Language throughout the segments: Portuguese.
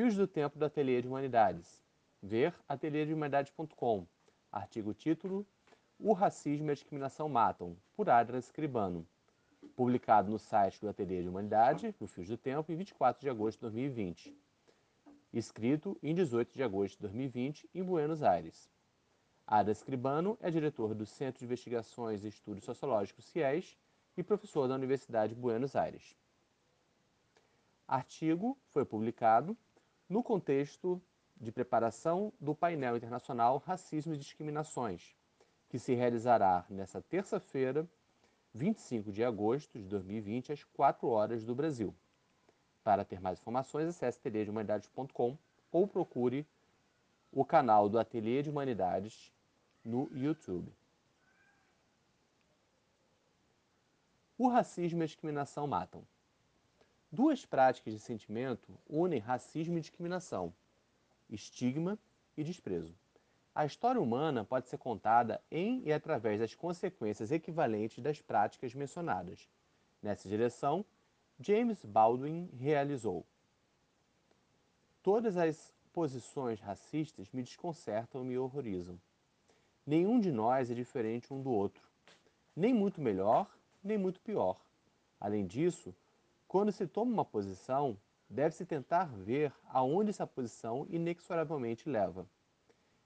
Desafios do Tempo do Ateliê de Humanidades. Ver ateliêdehumanidades.com. Artigo-título: O Racismo e a Discriminação Matam, por Adriana Scribano. Publicado no site do Ateliê de Humanidade, no Fios do Tempo, em 24 de agosto de 2020. Escrito em 18 de agosto de 2020, em Buenos Aires. Adriana Scribano é diretor do Centro de Investigações e Estudos Sociológicos, CIES, e professor da Universidade de Buenos Aires. Artigo foi publicado no contexto de preparação do painel internacional Racismo e Discriminações, que se realizará nesta terça-feira, 25 de agosto de 2020, às 4 horas do Brasil. Para ter mais informações, acesse ateliêdehumanidades.com ou procure o canal do Ateliê de Humanidades no YouTube. O racismo e a discriminação matam. Duas práticas de sentimento unem racismo e discriminação, estigma e desprezo. A história humana pode ser contada em e através das consequências equivalentes das práticas mencionadas. Nessa direção, James Baldwin realizou: todas as posições racistas me desconcertam e me horrorizam. Nenhum de nós é diferente um do outro, nem muito melhor, nem muito pior. Além disso, quando se toma uma posição, deve-se tentar ver aonde essa posição inexoravelmente leva.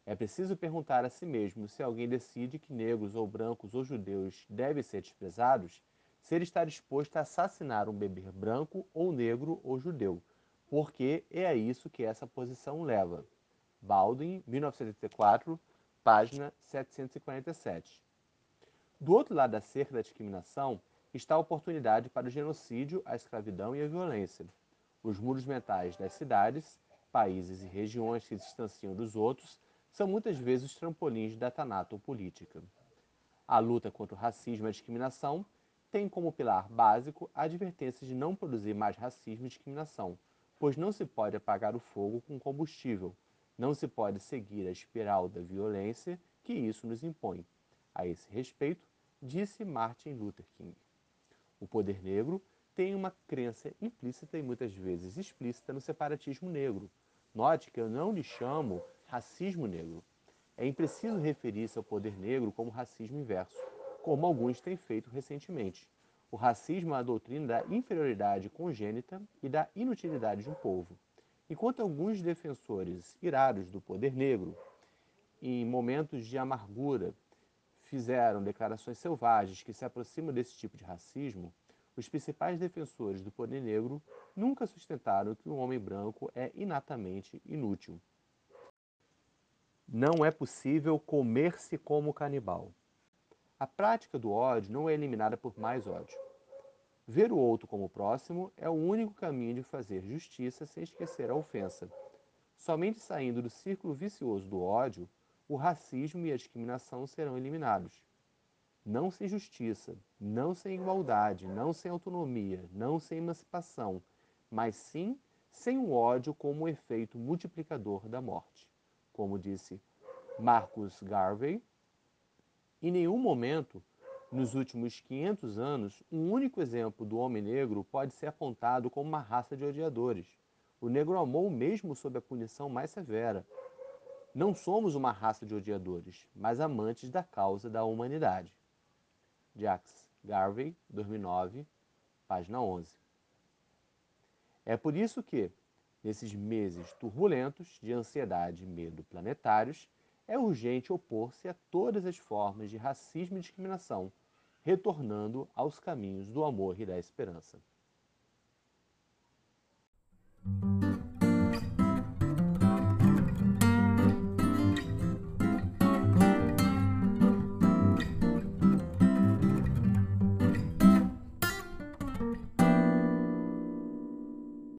É preciso perguntar a si mesmo se alguém decide que negros ou brancos ou judeus devem ser desprezados, se ele está disposto a assassinar um bebê branco ou negro ou judeu, porque é a isso que essa posição leva. Baldwin, 1984, página 747. Do outro lado da cerca da discriminação está a oportunidade para o genocídio, a escravidão e a violência. Os muros mentais das cidades, países e regiões que se distanciam dos outros são muitas vezes os trampolins da tanatopolítica. A luta contra o racismo e a discriminação tem como pilar básico a advertência de não produzir mais racismo e discriminação, pois não se pode apagar o fogo com combustível, não se pode seguir a espiral da violência que isso nos impõe. A esse respeito, disse Martin Luther King: o poder negro tem uma crença implícita e muitas vezes explícita no separatismo negro. Note que eu não lhe chamo racismo negro. É impreciso referir-se ao poder negro como racismo inverso, como alguns têm feito recentemente. O racismo é a doutrina da inferioridade congênita e da inutilidade de um povo. Enquanto alguns defensores irados do poder negro, em momentos de amargura, fizeram declarações selvagens que se aproximam desse tipo de racismo, os principais defensores do poder negro nunca sustentaram que o homem branco é inatamente inútil. Não é possível comer-se como canibal. A prática do ódio não é eliminada por mais ódio. Ver o outro como próximo é o único caminho de fazer justiça sem esquecer a ofensa. Somente saindo do círculo vicioso do ódio, o racismo e a discriminação serão eliminados. Não sem justiça, não sem igualdade, não sem autonomia, não sem emancipação, mas sim sem o ódio como um efeito multiplicador da morte. Como disse Marcus Garvey, em nenhum momento, nos últimos 500 anos, um único exemplo do homem negro pode ser apontado como uma raça de odiadores. O negro amou mesmo sob a punição mais severa. Não somos uma raça de odiadores, mas amantes da causa da humanidade. Jacques Garvey, 2009, página 11. É por isso que, nesses meses turbulentos de ansiedade e medo planetários, é urgente opor-se a todas as formas de racismo e discriminação, retornando aos caminhos do amor e da esperança.